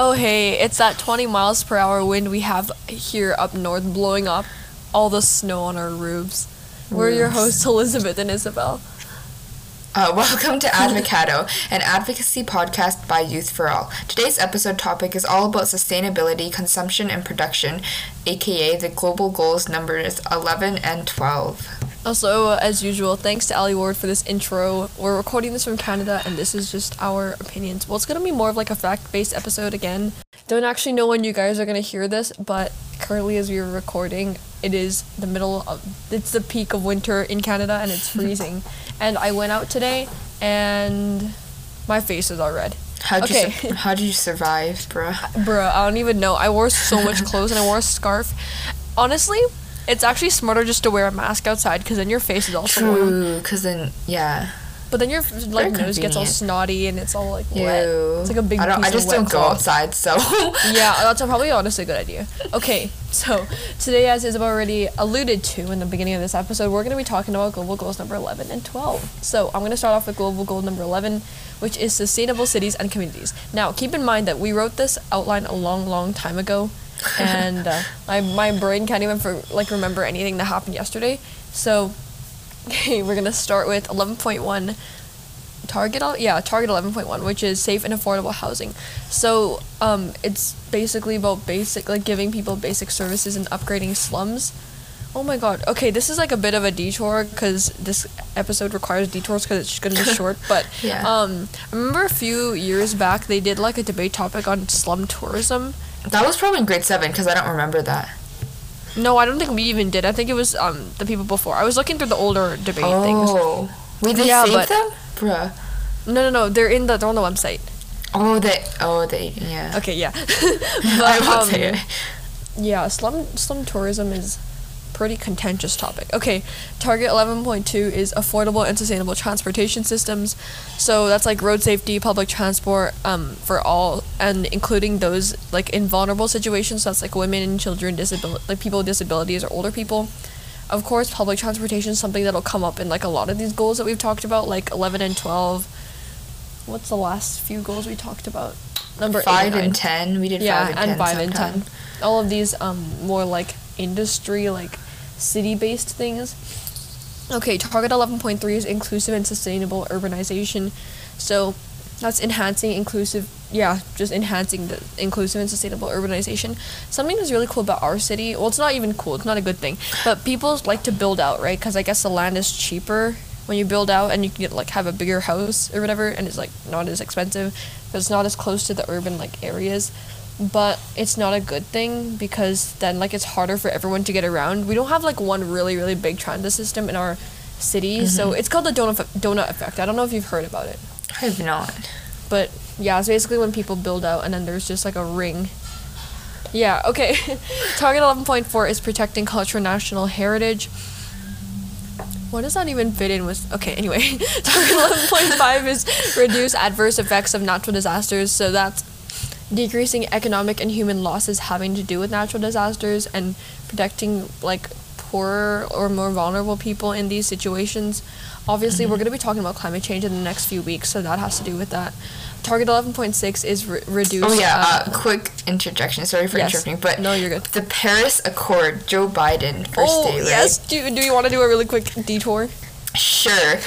oh hey, it's that 20 miles per hour wind we have here up north blowing up all the snow on our roofs. We're your hosts, Elizabeth and Isabel. Welcome to Advocado, an advocacy podcast by Youth for All. Today's episode topic is all about sustainability, consumption, and production, aka the global goals numbers 11 and 12. Also, as usual, thanks to Ali Ward for this intro. We're recording this from Canada, and this is just our opinions. Well, it's going to be more of like a fact-based episode again. Don't actually know when you guys are going to hear this, but currently as we are recording, it is the middle of, it's the peak of winter in Canada, and it's freezing. And I went out today, and my face is all red. How did you survive, bruh? Bruh, I don't even know. I wore so much clothes, and I wore a scarf. Honestly, it's actually smarter just to wear a mask outside, because then your face is also warm. True, because then, yeah. But then your like nose gets all snotty and it's all like wet. Ew. It's like a big piece of wet cloth. I just don't go outside, so. Yeah, that's probably honestly a good idea. Okay, so today, as Isabel already alluded to in the beginning of this episode, we're going to be talking about global goals number 11 and 12. So I'm going to start off with global goal number 11, which is sustainable cities and communities. Now, keep in mind that we wrote this outline a long time ago, and my brain can't even remember anything that happened yesterday. So. Okay, we're going to start with 11.1, target 11.1, which is safe and affordable housing. So, it's basically about giving people basic services and upgrading slums. Oh my god, okay, this is like a bit of a detour, because this episode requires detours, because it's going to be short, but, yeah. I remember a few years back, they did like a debate topic on slum tourism. That was probably in grade 7, because I don't remember that. No, I don't think we even did. I think it was the people before. I was looking through the older debate things. Oh, we did save them, bruh. No. They're on the website. Oh, they. Okay, yeah. But, I will say it. Yeah, slum tourism is a pretty contentious topic. Okay, target 11.2 is affordable and sustainable transportation systems. So that's like road safety, public transport, for all, and including those like in vulnerable situations, so that's like women and children, people with disabilities or older people. Of course, public transportation is something that'll come up in like a lot of these goals that we've talked about, like 11 and 12. What's the last few goals we talked about? Number 5 and 10. We did 5 and 10. All of these more like industry, like city-based things. Okay, target 11.3 is inclusive and sustainable urbanization. So that's enhancing the inclusive and sustainable urbanization. Something that's really cool about our city, well, it's not even cool, it's not a good thing, but people like to build out, right? Because I guess the land is cheaper when you build out, and you can get like have a bigger house or whatever, and it's like not as expensive, but it's not as close to the urban like areas. But it's not a good thing, because then like it's harder for everyone to get around. We don't have like one really big transit system in our city, so it's called the donut effect. I don't know if you've heard about it. I have not. But yeah, it's basically when people build out and then there's just like a ring. Yeah, okay. Target 11.4 is protecting cultural national heritage. What does that even fit in with? Okay, anyway. Target 11.5 is reduce adverse effects of natural disasters. So that's decreasing economic and human losses having to do with natural disasters, and protecting like poorer or more vulnerable people in these situations. Obviously, we're going to be talking about climate change in the next few weeks, so that has to do with that. Target 11.6 is reduce... Oh, yeah, quick interjection. Sorry for interrupting, but... No, you're good. The Paris Accord, Joe Biden, first day, right? Yes. Do you want to do a really quick detour? Sure.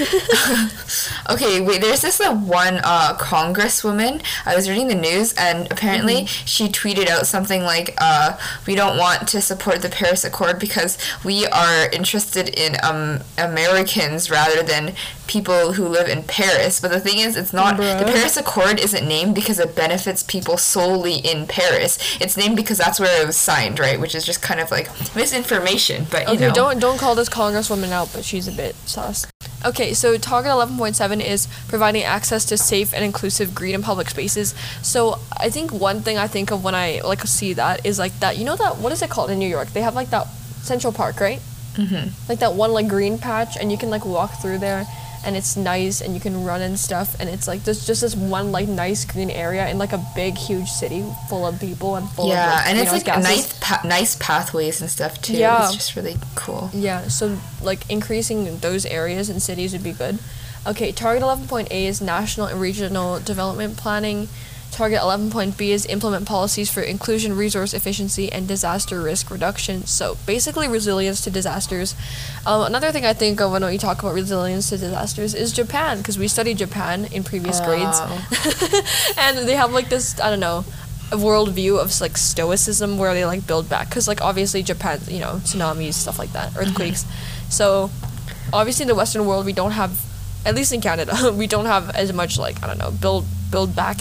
Okay, wait, there's this one Congresswoman. I was reading the news, and apparently she tweeted out something like, we don't want to support the Paris Accord because we are interested in Americans rather than people who live in Paris. But the thing is, it's not... The Paris Accord isn't named because it benefits people solely in Paris. It's named because that's where it was signed, right? Which is just kind of like misinformation, but you know. Don't call this Congresswoman out, but she's a bit sus. Okay, so target 11.7 is providing access to safe and inclusive green and public spaces. So I think one thing I think of when I like see that is like that, you know, that what is it called in New York? They have like that Central Park, right? Like that one like green patch, and you can like walk through there, and it's nice, and you can run and stuff, and it's like there's just this one like nice green area in like a big huge city full of people and full of like, and it's like nice pathways and stuff too. It's just really cool. So like increasing those areas in cities would be good. Okay, target 11.8 is national and regional development planning. Target 11.B is implement policies for inclusion, resource efficiency, and disaster risk reduction. So basically resilience to disasters. Another thing I think of when we talk about resilience to disasters is Japan, because we studied Japan in previous grades. And they have like this, I don't know, worldview of like stoicism where they like build back. Because like obviously Japan, you know, tsunamis, stuff like that, earthquakes. So obviously in the Western world we don't have, at least in Canada, we don't have as much like, I don't know, build back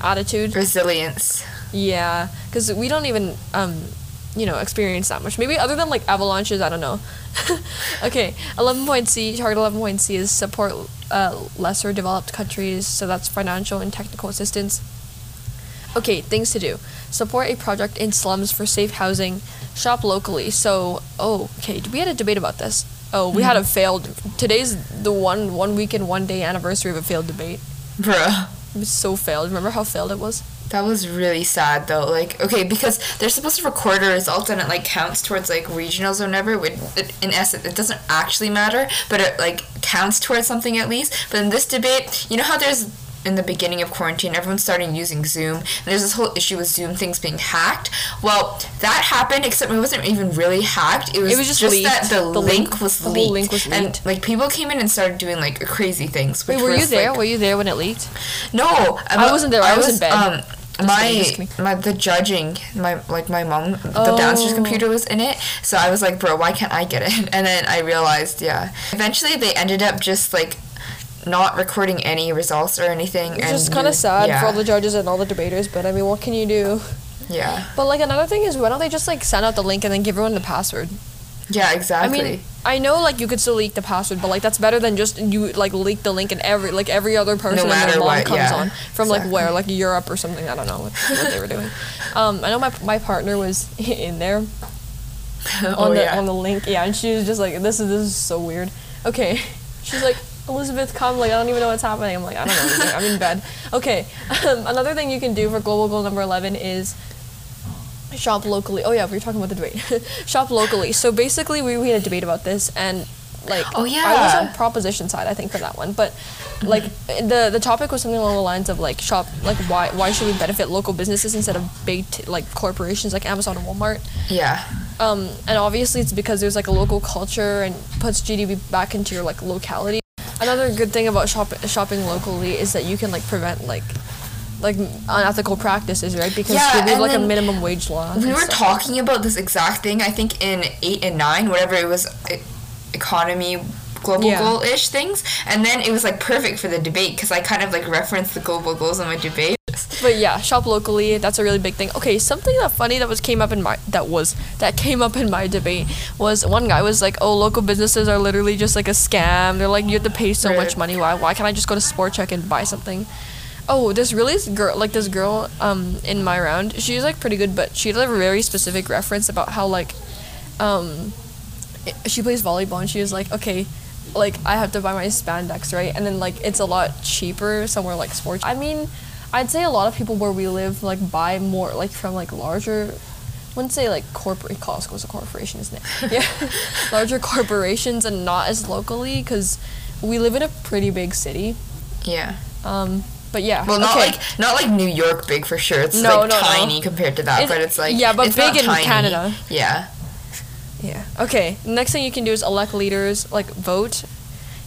attitude. Resilience. Yeah, because we don't even, you know, experience that much. Maybe other than, like, avalanches, I don't know. Okay, target 11.C is support lesser developed countries, so that's financial and technical assistance. Okay, things to do. Support a project in slums for safe housing. Shop locally. So, okay, we had a debate about this. We had a failed, today's the one week and 1 day anniversary of a failed debate. Bruh. It was so failed. Remember how failed it was? That was really sad, though. Like, okay, because they're supposed to record a result and it, like, counts towards, like, regionals or whatever. In essence, it doesn't actually matter, but it, like, counts towards something at least. But in this debate, you know how there's, in the beginning of quarantine, everyone started using Zoom, and there's this whole issue with Zoom things being hacked. Well, that happened, except it wasn't even really hacked. It was just that the link was leaked. And, like, people came in and started doing, like, crazy things. Wait, were you there? Were you there when it leaked? No. I wasn't there. I was in bed. My mom, the downstairs computer was in it, so I was like, bro, why can't I get it? And then I realized, yeah. Eventually, they ended up just, like, not recording any results or anything. It's just kind of sad for all the judges and all the debaters, but I mean, what can you do? Yeah. But like another thing is, why don't they just like send out the link and then give everyone the password? Yeah, exactly. I mean, I know like you could still leak the password, but like that's better than just you like leak the link and every other person no matter what comes on from exactly. Like where like Europe or something. I don't know what they were doing. I know my partner was in there on the link, and she was just like, this is so weird. Okay, she's like, Elizabeth, come, like, I don't even know what's happening. I'm like, I don't know anything. I'm in bed. Okay. Another thing you can do for global goal number 11 is shop locally. Oh, yeah, we were talking about the debate. Shop locally. So, basically, we had a debate about this, and, like, I was on proposition side, I think, for that one. But, like, the topic was something along the lines of, like, shop, like, why should we benefit local businesses instead of big, like, corporations like Amazon and Walmart? Yeah. And obviously, it's because there's, like, a local culture and puts GDP back into your, like, locality. Another good thing about shopping locally is that you can like prevent like unethical practices, right? Because we have like a minimum wage law. We were talking about this exact thing, I think in 8 and 9, whatever it was, economy global goal-ish things, and then it was like perfect for the debate because I kind of like referenced the global goals in my debate. But yeah, shop locally, that's a really big thing. Okay, something that came up in my debate was one guy was like, local businesses are literally just like a scam. They're like, you have to pay so much money. Why can't I just go to Sportcheck and buy something? This girl in my round, she's like pretty good, but she had a very specific reference about how like she plays volleyball, and she was like, okay, like I have to buy my spandex, right? And then like it's a lot cheaper somewhere like Sportcheck. I mean, I'd say a lot of people where we live like buy more like from like larger, I wouldn't say like corporate, Costco's a corporation, isn't it? Yeah, larger corporations and not as locally, because we live in a pretty big city. Yeah. But yeah. Well, not like New York big for sure. It's tiny compared to that, but it's like but it's big in Canada. Yeah. Yeah. Okay. Next thing you can do is elect leaders, like vote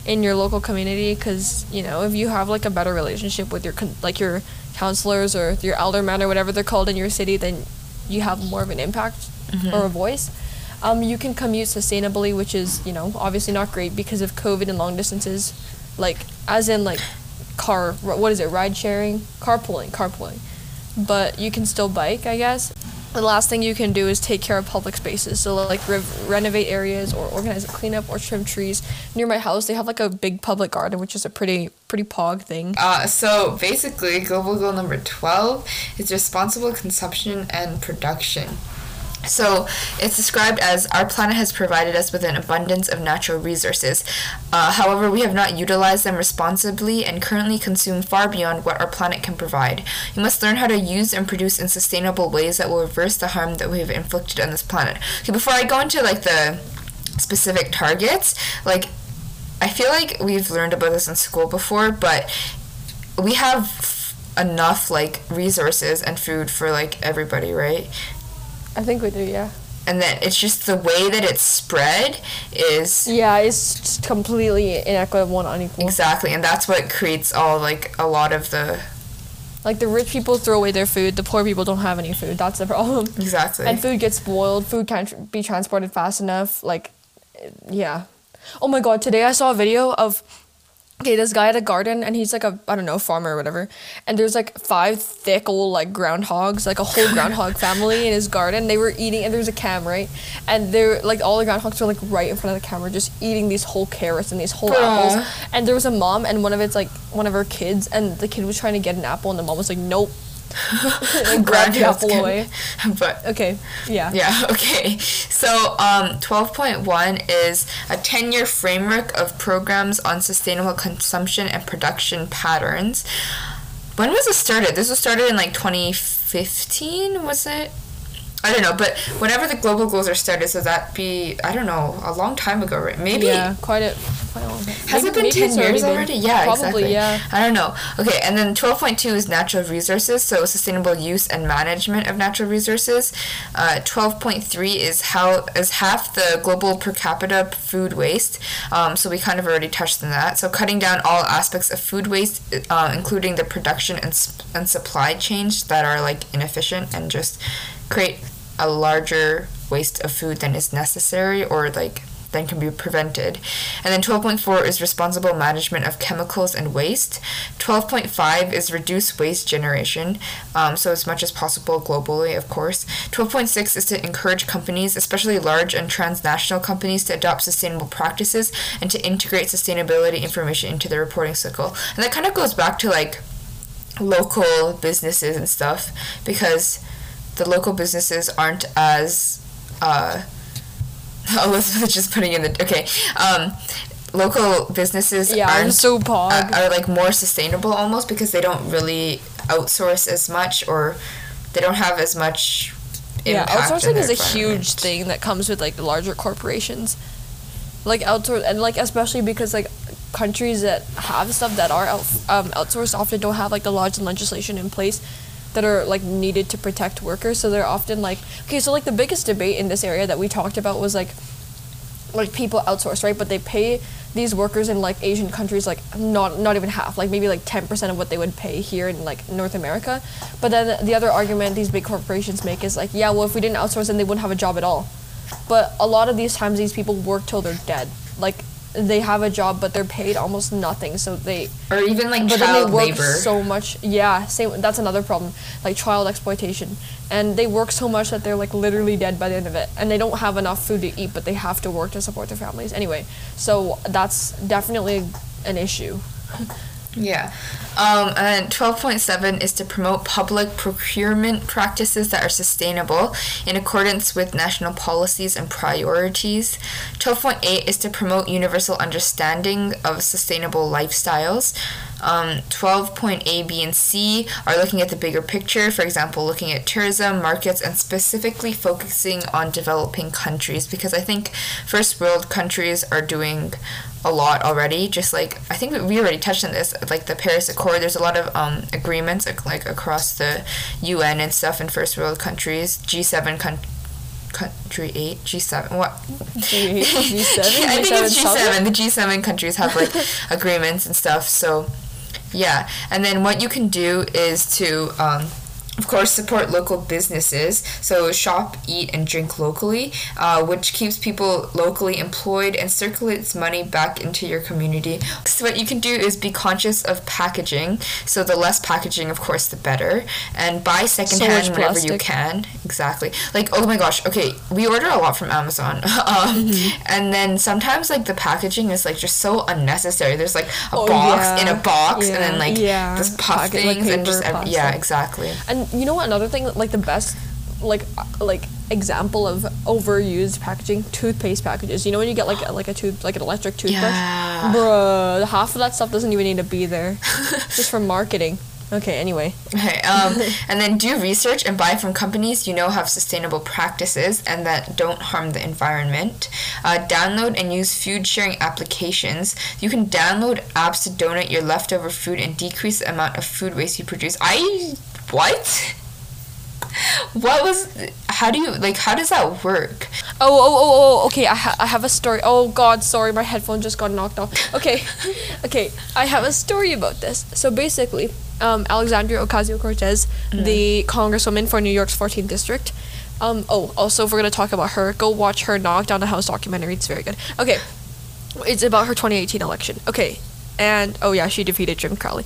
in your local community, because you know if you have like a better relationship with your your counselors or your aldermen or whatever they're called in your city, then you have more of an impact or a voice. You can commute sustainably, which is, you know, obviously not great because of COVID and long distances, like as in like carpooling, but you can still bike, I guess. The last thing you can do is take care of public spaces. So, like, renovate areas or organize a cleanup or trim trees. Near my house, they have, like, a big public garden, which is a pretty pog thing. So, basically, global goal number 12 is responsible consumption and production. So, it's described as, our planet has provided us with an abundance of natural resources. However, we have not utilized them responsibly and currently consume far beyond what our planet can provide. We must learn how to use and produce in sustainable ways that will reverse the harm that we have inflicted on this planet. Okay, before I go into, like, the specific targets, like, I feel like we've learned about this in school before, but we have enough, like, resources and food for, like, everybody, right? I think we do, yeah. And then it's just the way that it's spread is... Yeah, it's just completely inequitable and unequal. Exactly, and that's what creates all, like, a lot of the... Like, the rich people throw away their food, the poor people don't have any food, that's the problem. Exactly. And food gets spoiled, food can't be transported fast enough, like, yeah. Oh my god, today I saw a video of... Okay, this guy had a garden, and he's, like, a, I don't know, farmer or whatever, and there's, like, 5 thick old, like, groundhogs, like, a whole groundhog family in his garden. They were eating, and there's a cam, right? And they're, like, all the groundhogs were, like, right in front of the camera, just eating these whole carrots and these whole apples. And there was a mom and one of her kids, and the kid was trying to get an apple, and the mom was like, nope. And grabbed the apple away. But okay, yeah. Yeah, okay. So 12.1 is a 10-year framework of programs on sustainable consumption and production patterns. When was it started? This was started in like 2015, was it? I don't know, but whenever the global goals are started, so that'd be, I don't know, a long time ago, right? Maybe. Yeah, quite a long time. Has it been 10 years already? Yeah, probably, exactly. Yeah. I don't know. Okay, and then 12.2 is natural resources, so sustainable use and management of natural resources. 12.3 is half the global per capita food waste, so we kind of already touched on that. So cutting down all aspects of food waste, including the production and supply chains that are, like, inefficient and just create a larger waste of food than is necessary or, like, than can be prevented. And then 12.4 is responsible management of chemicals and waste. 12.5 is reduce waste generation, so as much as possible globally, of course. 12.6 is to encourage companies, especially large and transnational companies, to adopt sustainable practices and to integrate sustainability information into their reporting cycle. And that kind of goes back to, like, local businesses and stuff, because the local businesses aren't as, Elizabeth just putting in the, okay, local businesses aren't so are, like, more sustainable almost, because they don't really outsource as much, or they don't have as much impact. Yeah, outsourcing is a huge thing that comes with, like, larger corporations. Like, outsource, and, like, especially because, like, countries that have stuff that are outsourced often don't have, like, the laws and legislation in place that are, like, needed to protect workers, so they're often, like... Okay, so, like, the biggest debate in this area that we talked about was, like, people outsource, right? But they pay these workers in, like, Asian countries, like, not even half, like, maybe, like, 10% of what they would pay here in, like, North America. But then the other argument these big corporations make is, like, yeah, well, if we didn't outsource, then they wouldn't have a job at all. But a lot of these times, these people work till they're dead. Like, they have a job, but they're paid almost nothing, so they... Or even, like, but child they work labor. So much... Yeah, same, that's another problem, like, child exploitation. And they work so much that they're, like, literally dead by the end of it. And they don't have enough food to eat, but they have to work to support their families. Anyway, so that's definitely an issue. Yeah. And 12.7 is to promote public procurement practices that are sustainable in accordance with national policies and priorities. 12.8 is to promote universal understanding of sustainable lifestyles. 12.A, B, and C are looking at the bigger picture, for example, looking at tourism, markets, and specifically focusing on developing countries, because I think first world countries are doing a lot already, just like, I think we already touched on this, like the Paris Accord, there's a lot of agreements, like, across the UN and stuff in first world countries, G7 country 8, G7, what? G8, G7? I think it's G7, the G7 countries have, like, agreements and stuff, so, yeah. And then what you can do is to, of course, support local businesses, so shop, eat, and drink locally, which keeps people locally employed and circulates money back into your community. So what you can do is be conscious of packaging, so the less packaging, of course, the better, and buy secondhand whenever you can. Exactly. Like, oh my gosh, okay, we order a lot from Amazon, and then sometimes, like, the packaging is, like, just so unnecessary. There's, like, a box in a box, and then, like, this puff things, like, paper, and just, yeah, exactly. And you know what, another thing, like, the best, like example of overused packaging, toothpaste packages. You know when you get, like, an electric toothbrush? Yeah. Bruh, half of that stuff doesn't even need to be there. Just for marketing. Okay, anyway. Okay, and then do research and buy from companies you know have sustainable practices and that don't harm the environment. Download and use food sharing applications. You can download apps to donate your leftover food and decrease the amount of food waste you produce. What? What was... how does that work? Okay, I have a story. Oh, God, sorry, my headphone just got knocked off. Okay, okay, I have a story about this. So, basically... Alexandria Ocasio-Cortez, the Congresswoman for New York's 14th district. Also, if we're going to talk about her, go watch her Knock Down the House documentary. It's very good. Okay. It's about her 2018 election. Okay. And, oh yeah, she defeated Jim Crowley.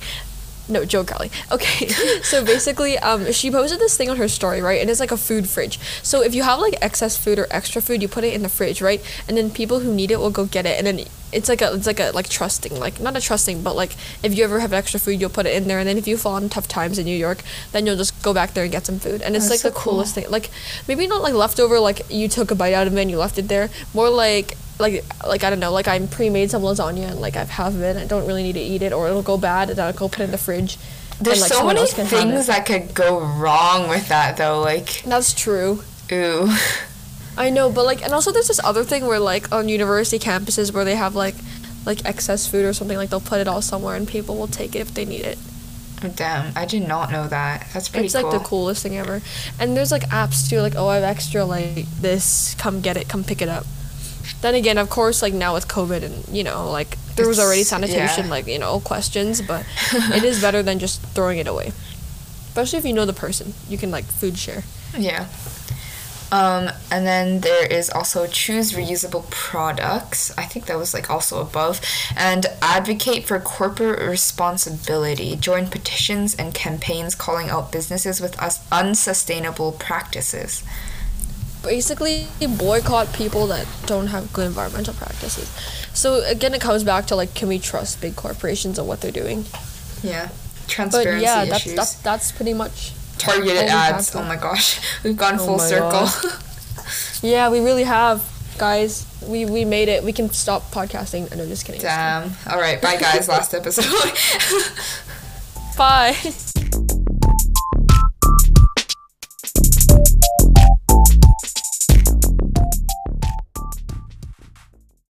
No, Joe Crowley. Okay. So basically, she posted this thing on her story, right? And it's like a food fridge. So if you have like excess food or extra food, you put it in the fridge, right? And then people who need it will go get it. And then it's like trusting, like not a trusting, but like if you ever have extra food, you'll put it in there. And then if you fall on tough times in New York, then you'll just go back there and get some food. And it's like so the coolest thing. Like maybe not like leftover, like you took a bite out of it and you left it there. More like I don't know, like I pre-made some lasagna and like I have it, I don't really need to eat it or it'll go bad and I'll go put it in the fridge. There's so many things that could go wrong with that though, like that's true. Ooh. I know, but like, and also there's this other thing where like on university campuses where they have like excess food or something, like they'll put it all somewhere and people will take it if they need it. Damn, I did not know that. That's pretty cool. It's like the coolest thing ever. And there's like apps too, like, oh, I have extra like this, come get it, come pick it up. Then again, of course, like now with COVID and, you know, like there was already sanitation, yeah, like, you know, questions, but it is better than just throwing it away. Especially if you know the person, you can like food share. Yeah. And then there is also choose reusable products. I think that was like also above. And advocate for corporate responsibility. Join petitions and campaigns calling out businesses with unsustainable practices. Basically boycott people that don't have good environmental practices. So again, it comes back to like, can we trust big corporations and what they're doing? Yeah, transparency. But yeah, issues. That's pretty much targeted ads. Oh my gosh, we've gone full circle. Yeah, we really have, guys. We made it. We can stop podcasting. No, just kidding. Damn. All right, bye guys. Last episode. Bye.